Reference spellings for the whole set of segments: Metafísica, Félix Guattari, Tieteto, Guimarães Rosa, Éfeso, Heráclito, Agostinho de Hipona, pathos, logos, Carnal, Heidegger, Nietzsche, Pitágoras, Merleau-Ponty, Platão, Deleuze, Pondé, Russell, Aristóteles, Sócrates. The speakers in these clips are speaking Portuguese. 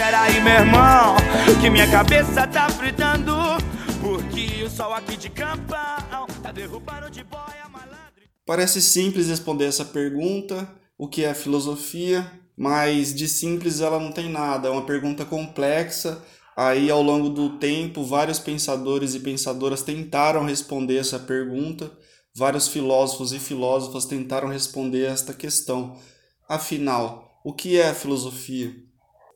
Espera aí, meu irmão, que minha cabeça tá fritando, porque o sol aqui de Campão tá derrubando de boia malandro. Parece simples responder essa pergunta, o que é filosofia, mas de simples ela não tem nada, é uma pergunta complexa. Aí, ao longo do tempo, vários pensadores e pensadoras tentaram responder essa pergunta, vários filósofos e filósofas tentaram responder esta questão. Afinal, o que é a filosofia?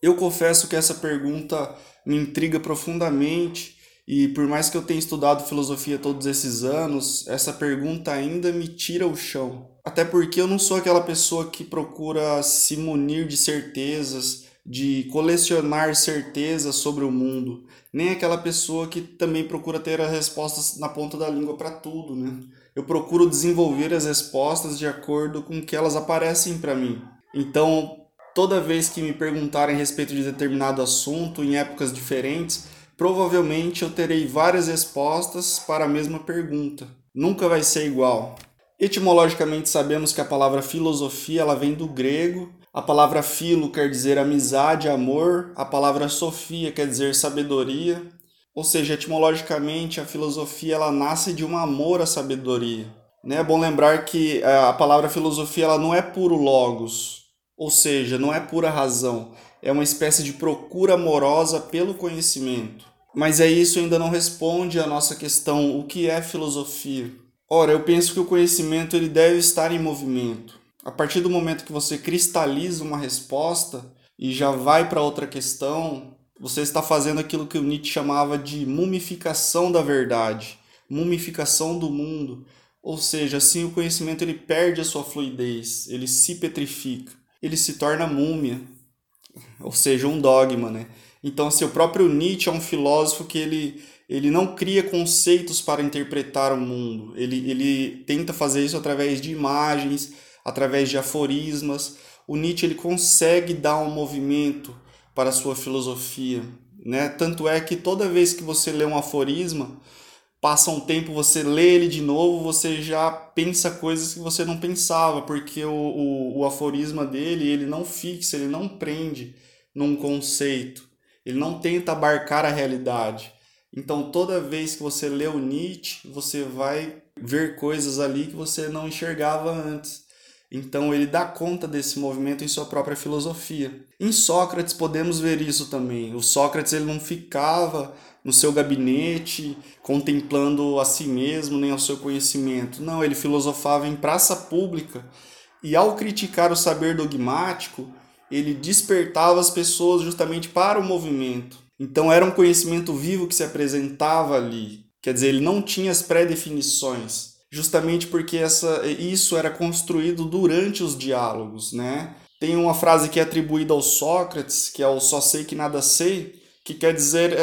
Eu confesso que essa pergunta me intriga profundamente e, por mais que eu tenha estudado filosofia todos esses anos, essa pergunta ainda me tira o chão. Até porque eu não sou aquela pessoa que procura se munir de certezas, de colecionar certezas sobre o mundo, nem aquela pessoa que também procura ter as respostas na ponta da língua para tudo, né? Eu procuro desenvolver as respostas de acordo com que elas aparecem para mim. Então, toda vez que me perguntarem a respeito de determinado assunto, em épocas diferentes, provavelmente eu terei várias respostas para a mesma pergunta. Nunca vai ser igual. Etimologicamente, sabemos que a palavra filosofia ela vem do grego. A palavra filo quer dizer amizade, amor. A palavra sofia quer dizer sabedoria. Ou seja, etimologicamente, a filosofia ela nasce de um amor à sabedoria. É bom lembrar que a palavra filosofia ela não é puro logos. Ou seja, não é pura razão. É uma espécie de procura amorosa pelo conhecimento. Mas é isso ainda não responde à nossa questão, o que é filosofia? Ora, eu penso que o conhecimento ele deve estar em movimento. A partir do momento que você cristaliza uma resposta e já vai para outra questão, você está fazendo aquilo que o Nietzsche chamava de mumificação da verdade, mumificação do mundo. Ou seja, assim o conhecimento ele perde a sua fluidez, ele se petrifica, ele se torna múmia, ou seja, um dogma, né? Então, assim, o próprio Nietzsche é um filósofo que ele não cria conceitos para interpretar o mundo, ele tenta fazer isso através de imagens, através de aforismas. O Nietzsche ele consegue dar um movimento para a sua filosofia, né? Tanto é que toda vez que você lê um aforisma, passa um tempo, você lê ele de novo, você já pensa coisas que você não pensava, porque o aforisma dele ele não fixa, ele não prende num conceito, ele não tenta abarcar a realidade. Então, toda vez que você lê o Nietzsche, você vai ver coisas ali que você não enxergava antes. Então ele dá conta desse movimento em sua própria filosofia. Em Sócrates podemos ver isso também. O Sócrates ele não ficava no seu gabinete contemplando a si mesmo nem ao seu conhecimento. Não, ele filosofava em praça pública e ao criticar o saber dogmático, ele despertava as pessoas justamente para o movimento. Então era um conhecimento vivo que se apresentava ali. Quer dizer, ele não tinha as pré-definições. Justamente porque isso era construído durante os diálogos, né? Tem uma frase que é atribuída ao Sócrates, que é o só sei que nada sei, que quer dizer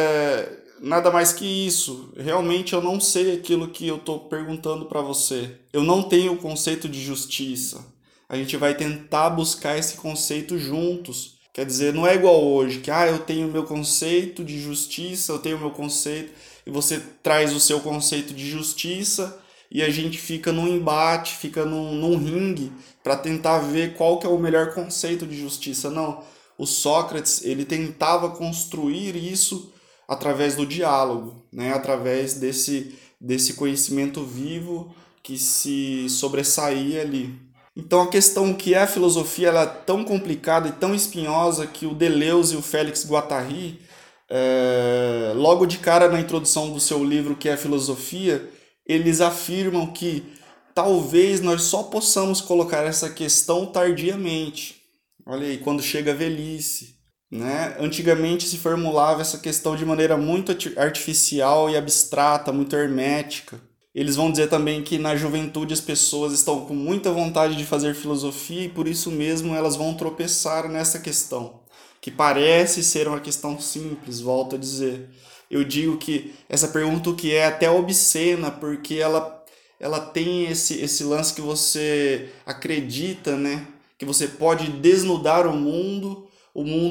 nada mais que isso. Realmente eu não sei aquilo que eu estou perguntando para você. Eu não tenho o conceito de justiça. A gente vai tentar buscar esse conceito juntos. Quer dizer, não é igual hoje, que eu tenho o meu conceito de justiça, eu tenho o meu conceito, e você traz o seu conceito de justiça, e a gente fica num embate, fica num ringue para tentar ver qual que é o melhor conceito de justiça. Não, o Sócrates ele tentava construir isso através do diálogo, né? Através desse conhecimento vivo que se sobressaía ali. Então a questão que é a filosofia ela é tão complicada e tão espinhosa que o Deleuze e o Félix Guattari, logo de cara na introdução do seu livro Que é a Filosofia, eles afirmam que talvez nós só possamos colocar essa questão tardiamente. Olha aí, quando chega a velhice, né? Antigamente se formulava essa questão de maneira muito artificial e abstrata, muito hermética. Eles vão dizer também que na juventude as pessoas estão com muita vontade de fazer filosofia e por isso mesmo elas vão tropeçar nessa questão, que parece ser uma questão simples, volto a dizer. Eu digo que essa pergunta o que é até obscena, porque ela tem esse lance que você acredita, né? Que você pode desnudar o mundo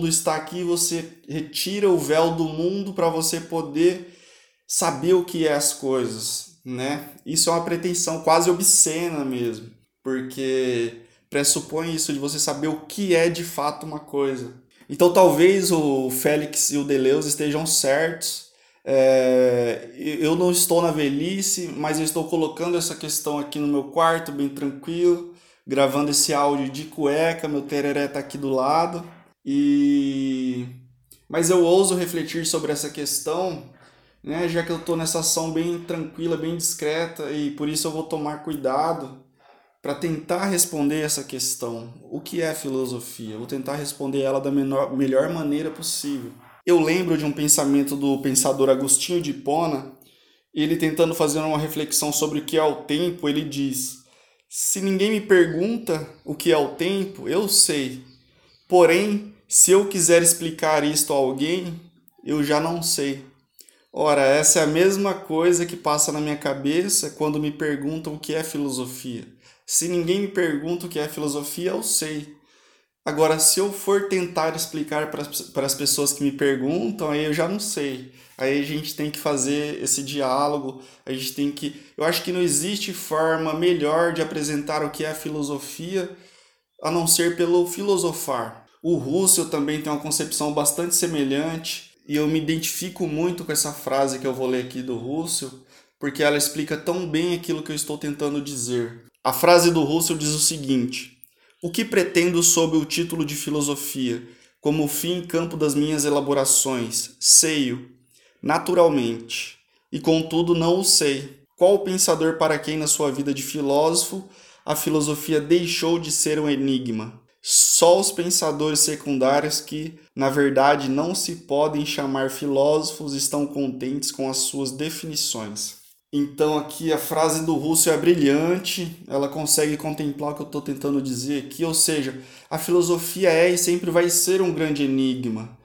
está aqui, você retira o véu do mundo para você poder saber o que é as coisas, né? Isso é uma pretensão quase obscena mesmo, porque pressupõe isso de você saber o que é de fato uma coisa. Então talvez o Félix e o Deleuze estejam certos. Eu não estou na velhice, mas eu estou colocando essa questão aqui no meu quarto, bem tranquilo, gravando esse áudio de cueca, meu tereré está aqui do lado. Mas eu ouso refletir sobre essa questão, né, já que eu estou nessa ação bem tranquila, bem discreta, e por isso eu vou tomar cuidado para tentar responder essa questão. O que é filosofia? Eu vou tentar responder ela da melhor maneira possível. Eu lembro de um pensamento do pensador Agostinho de Hipona, ele tentando fazer uma reflexão sobre o que é o tempo, ele diz: se ninguém me pergunta o que é o tempo, eu sei. Porém, se eu quiser explicar isto a alguém, eu já não sei. Ora, essa é a mesma coisa que passa na minha cabeça quando me perguntam o que é filosofia. Se ninguém me pergunta o que é filosofia, eu sei. Agora, se eu for tentar explicar para as pessoas que me perguntam, aí eu já não sei. Aí a gente tem que fazer esse diálogo, a gente tem que... Eu acho que não existe forma melhor de apresentar o que é a filosofia a não ser pelo filosofar. O Russell também tem uma concepção bastante semelhante. E eu me identifico muito com essa frase que eu vou ler aqui do Russell, porque ela explica tão bem aquilo que eu estou tentando dizer. A frase do Russell diz o seguinte: o que pretendo sob o título de filosofia, como fim e campo das minhas elaborações, sei-o, naturalmente, e contudo não o sei. Qual o pensador para quem na sua vida de filósofo a filosofia deixou de ser um enigma? Só os pensadores secundários que, na verdade, não se podem chamar filósofos estão contentes com as suas definições. Então aqui a frase do Russell é brilhante, ela consegue contemplar o que eu estou tentando dizer aqui, ou seja, a filosofia é e sempre vai ser um grande enigma.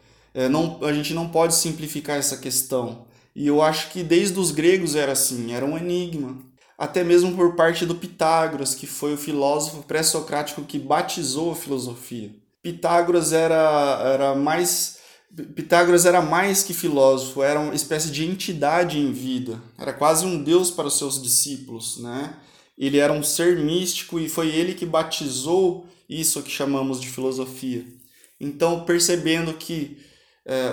A gente não pode simplificar essa questão. E eu acho que desde os gregos era assim, era um enigma. Até mesmo por parte do Pitágoras, que foi o filósofo pré-socrático que batizou a filosofia. Pitágoras era mais que filósofo, era uma espécie de entidade em vida, era quase um deus para os seus discípulos, né? Ele era um ser místico e foi ele que batizou isso que chamamos de filosofia. Então, percebendo que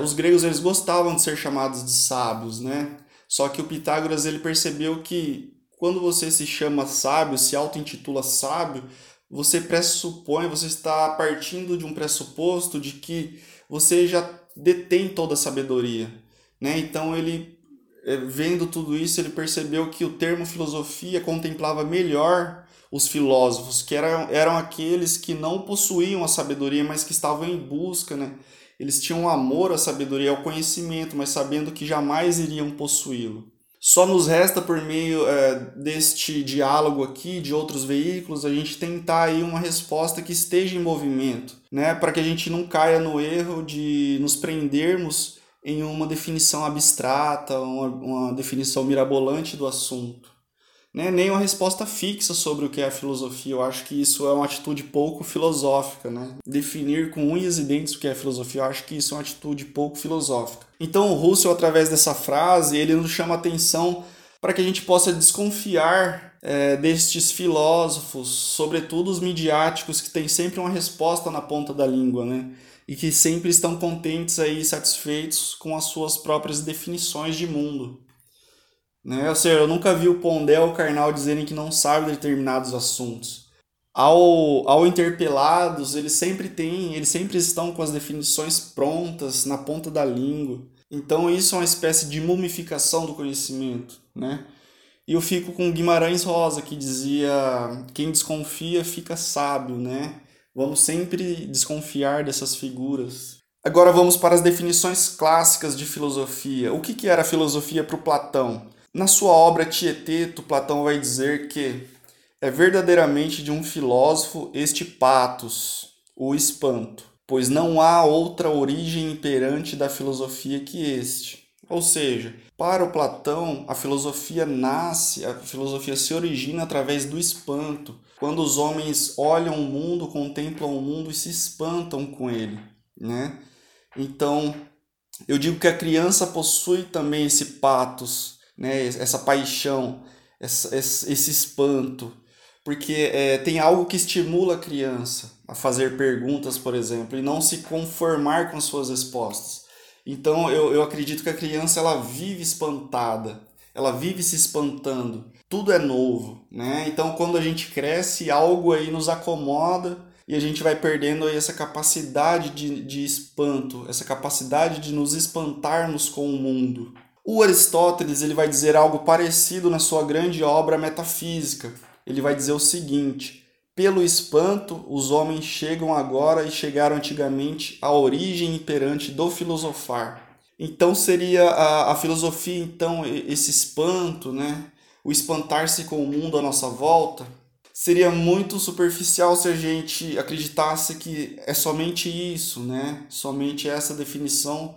os gregos eles gostavam de ser chamados de sábios, né? Só que o Pitágoras ele percebeu que quando você se chama sábio, se auto-intitula sábio, você pressupõe, você está partindo de um pressuposto de que você já detém toda a sabedoria, né? Então, ele, vendo tudo isso, ele percebeu que o termo filosofia contemplava melhor os filósofos, que eram aqueles que não possuíam a sabedoria, mas que estavam em busca, né? Eles tinham amor à sabedoria, ao conhecimento, mas sabendo que jamais iriam possuí-lo. Só nos resta, por meio deste diálogo aqui, de outros veículos, a gente tentar aí uma resposta que esteja em movimento, né? Para que a gente não caia no erro de nos prendermos em uma definição abstrata, uma definição mirabolante do assunto, né? Nem uma resposta fixa sobre o que é a filosofia. Eu acho que isso é uma atitude pouco filosófica, né? Definir com unhas e dentes o que é filosofia, eu acho que isso é uma atitude pouco filosófica. Então o Russell, através dessa frase, ele nos chama atenção para que a gente possa desconfiar destes filósofos, sobretudo os midiáticos, que têm sempre uma resposta na ponta da língua, né? E que sempre estão contentes e satisfeitos com as suas próprias definições de mundo, né? Ou seja, eu nunca vi o Pondé ou o Carnal dizerem que não sabem determinados assuntos. Ao interpelados, eles sempre estão com as definições prontas, na ponta da língua. Então isso é uma espécie de mumificação do conhecimento, né? E eu fico com Guimarães Rosa, que dizia: quem desconfia fica sábio, né? Vamos sempre desconfiar dessas figuras. Agora vamos para as definições clássicas de filosofia. O que era a filosofia para o Platão? Na sua obra Tieteto, Platão vai dizer que é verdadeiramente de um filósofo este patos, o espanto, pois não há outra origem imperante da filosofia que este. Ou seja, para o Platão, a filosofia se origina através do espanto, quando os homens olham o mundo, contemplam o mundo e se espantam com ele, né? Então, eu digo que a criança possui também esse patos, né? Essa paixão, esse espanto. porque tem algo que estimula a criança a fazer perguntas, por exemplo, e não se conformar com suas respostas. Então, eu acredito que a criança ela vive espantada, ela vive se espantando. Tudo é novo, né? Então, quando a gente cresce, algo aí nos acomoda e a gente vai perdendo aí essa capacidade de espanto, essa capacidade de nos espantarmos com o mundo. O Aristóteles ele vai dizer algo parecido na sua grande obra Metafísica. Ele vai dizer o seguinte: pelo espanto, os homens chegam agora e chegaram antigamente à origem imperante do filosofar. Então seria a filosofia, então, esse espanto, né? O espantar-se com o mundo à nossa volta. Seria muito superficial se a gente acreditasse que é somente isso, né? Somente essa definição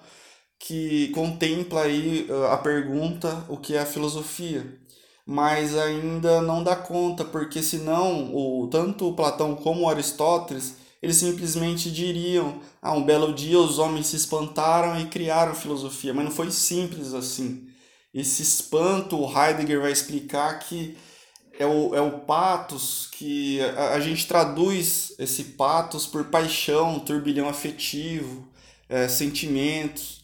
que contempla aí a pergunta o que é a filosofia. Mas ainda não dá conta, porque senão tanto o Platão como o Aristóteles, eles simplesmente diriam: ah, um belo dia os homens se espantaram e criaram filosofia. Mas não foi simples assim. Esse espanto, o Heidegger vai explicar que é o pathos, que a gente traduz esse pathos por paixão, turbilhão afetivo, sentimentos.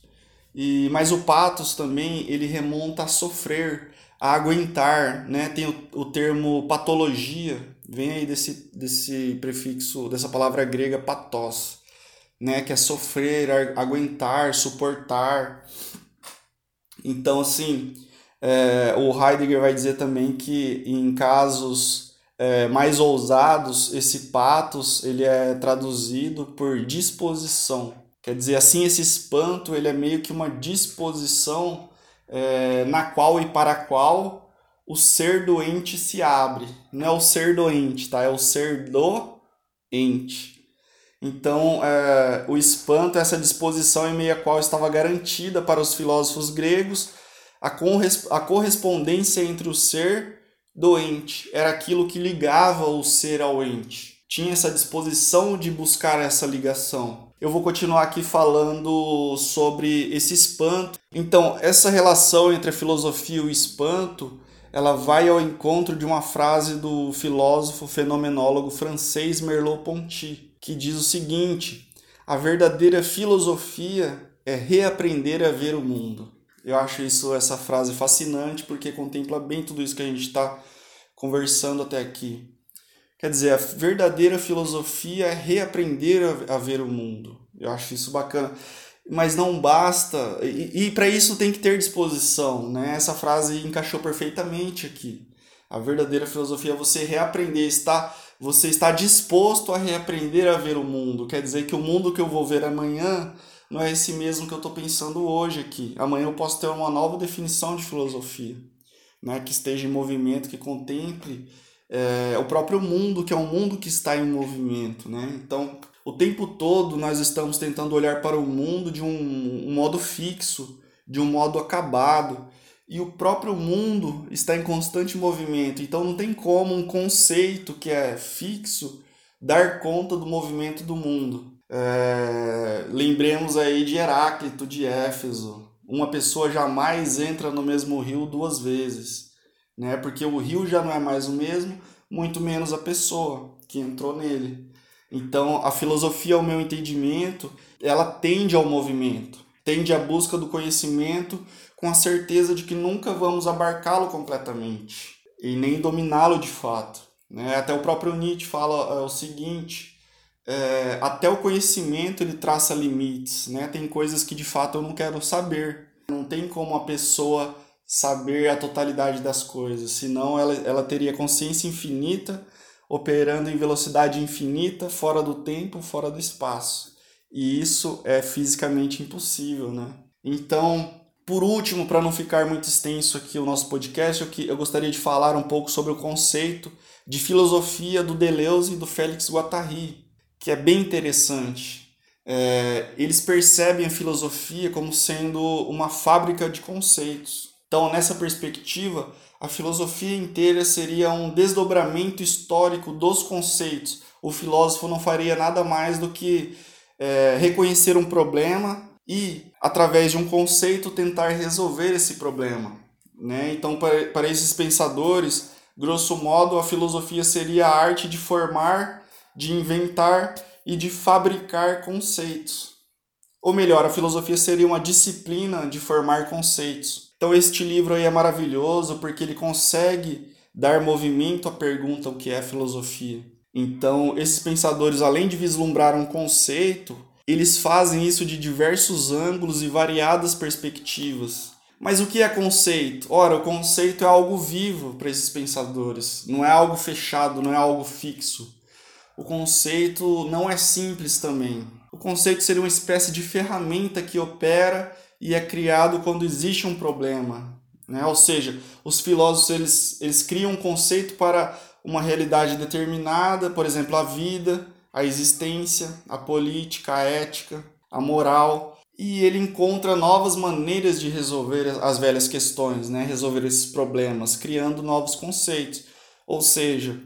Mas o pathos também ele remonta a sofrer, a aguentar, né? Tem o termo patologia, vem aí desse prefixo, dessa palavra grega pathos, né? Que é sofrer, aguentar, suportar. Então, assim, o Heidegger vai dizer também que em casos mais ousados, esse pathos ele é traduzido por disposição. Quer dizer, assim, esse espanto ele é meio que uma disposição na qual e para a qual o ser doente se abre. Não é o ser doente, tá? É o ser do ente. Então, o espanto é essa disposição em meio à qual estava garantida para os filósofos gregos a correspondência entre o ser do ente. Era aquilo que ligava o ser ao ente. Tinha essa disposição de buscar essa ligação. Eu vou continuar aqui falando sobre esse espanto. Então, essa relação entre a filosofia e o espanto, ela vai ao encontro de uma frase do filósofo fenomenólogo francês Merleau-Ponty, que diz o seguinte: a verdadeira filosofia é reaprender a ver o mundo. Eu acho essa frase fascinante, porque contempla bem tudo isso que a gente está conversando até aqui. Quer dizer, a verdadeira filosofia é reaprender a ver o mundo. Eu acho isso bacana. Mas não basta. E para isso tem que ter disposição, né? Essa frase encaixou perfeitamente aqui. A verdadeira filosofia é você reaprender. Você está disposto a reaprender a ver o mundo. Quer dizer que o mundo que eu vou ver amanhã não é esse mesmo que eu estou pensando hoje aqui. Amanhã eu posso ter uma nova definição de filosofia, né? Que esteja em movimento, que contemple o próprio mundo, que é um mundo que está em movimento, né? Então, o tempo todo nós estamos tentando olhar para o mundo de um modo fixo, de um modo acabado, e o próprio mundo está em constante movimento. Então, não tem como um conceito que é fixo dar conta do movimento do mundo. Lembremos aí de Heráclito, de Éfeso. Uma pessoa jamais entra no mesmo rio duas vezes. Porque o rio já não é mais o mesmo, muito menos a pessoa que entrou nele. Então, a filosofia, ao meu entendimento, ela tende ao movimento, tende à busca do conhecimento com a certeza de que nunca vamos abarcá-lo completamente e nem dominá-lo de fato. Até o próprio Nietzsche fala o seguinte: até o conhecimento ele traça limites, né? Tem coisas que de fato eu não quero saber. Não tem como a pessoa saber a totalidade das coisas, senão ela teria consciência infinita, operando em velocidade infinita, fora do tempo, fora do espaço. E isso é fisicamente impossível, né? Então, por último, para não ficar muito extenso aqui o nosso podcast, eu gostaria de falar um pouco sobre o conceito de filosofia do Deleuze e do Félix Guattari, que é bem interessante. Eles percebem a filosofia como sendo uma fábrica de conceitos. Então, nessa perspectiva, a filosofia inteira seria um desdobramento histórico dos conceitos. O filósofo não faria nada mais do que reconhecer um problema e, através de um conceito, tentar resolver esse problema, né? Então, para esses pensadores, Grosso modo, a filosofia seria a arte de formar, de inventar e de fabricar conceitos. Ou melhor, a filosofia seria uma disciplina de formar conceitos. Então este livro aí é maravilhoso porque ele consegue dar movimento à pergunta o que é filosofia. Então esses pensadores, além de vislumbrar um conceito, eles fazem isso de diversos ângulos e variadas perspectivas. Mas o que é conceito? Ora, o conceito é algo vivo para esses pensadores, não é algo fechado, não é algo fixo. O conceito não é simples também. O conceito seria uma espécie de ferramenta que opera e é criado quando existe um problema, né? Ou seja, os filósofos eles criam um conceito para uma realidade determinada, por exemplo, a vida, a existência, a política, a ética, a moral, e ele encontra novas maneiras de resolver as velhas questões, né? Resolver esses problemas, criando novos conceitos. Ou seja,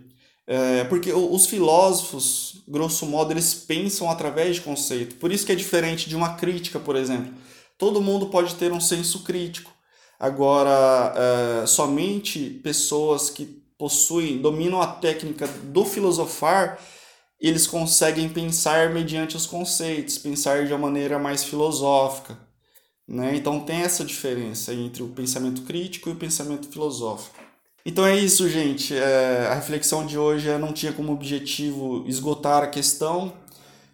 porque os filósofos, grosso modo, eles pensam através de conceito. Por isso que é diferente de uma crítica, por exemplo. Todo mundo pode ter um senso crítico. Agora, somente pessoas que dominam a técnica do filosofar, eles conseguem pensar mediante os conceitos, pensar de uma maneira mais filosófica, né? Então tem essa diferença entre o pensamento crítico e o pensamento filosófico. Então é isso, gente. A reflexão de hoje não tinha como objetivo esgotar a questão,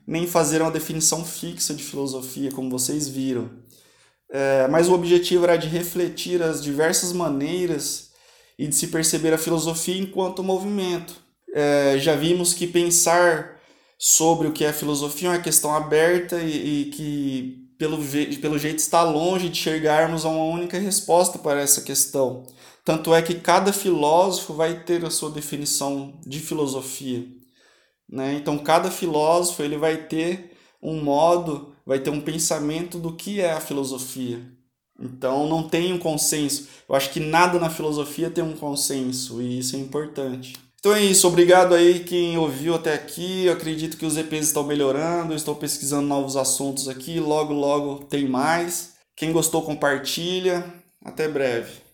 nem fazer uma definição fixa de filosofia, como vocês viram. Mas o objetivo era de refletir as diversas maneiras e de se perceber a filosofia enquanto movimento. Já vimos que pensar sobre o que é filosofia é uma questão aberta e que, pelo jeito, está longe de chegarmos a uma única resposta para essa questão. Tanto é que cada filósofo vai ter a sua definição de filosofia, né? Então, cada filósofo ele vai ter um modo, vai ter um pensamento do que é a filosofia. Então não tem um consenso. Eu acho que nada na filosofia tem um consenso e isso é importante. Então é isso, obrigado aí quem ouviu até aqui. Eu acredito que os EPs estão melhorando, eu estou pesquisando novos assuntos aqui, logo tem mais. Quem gostou compartilha, até breve.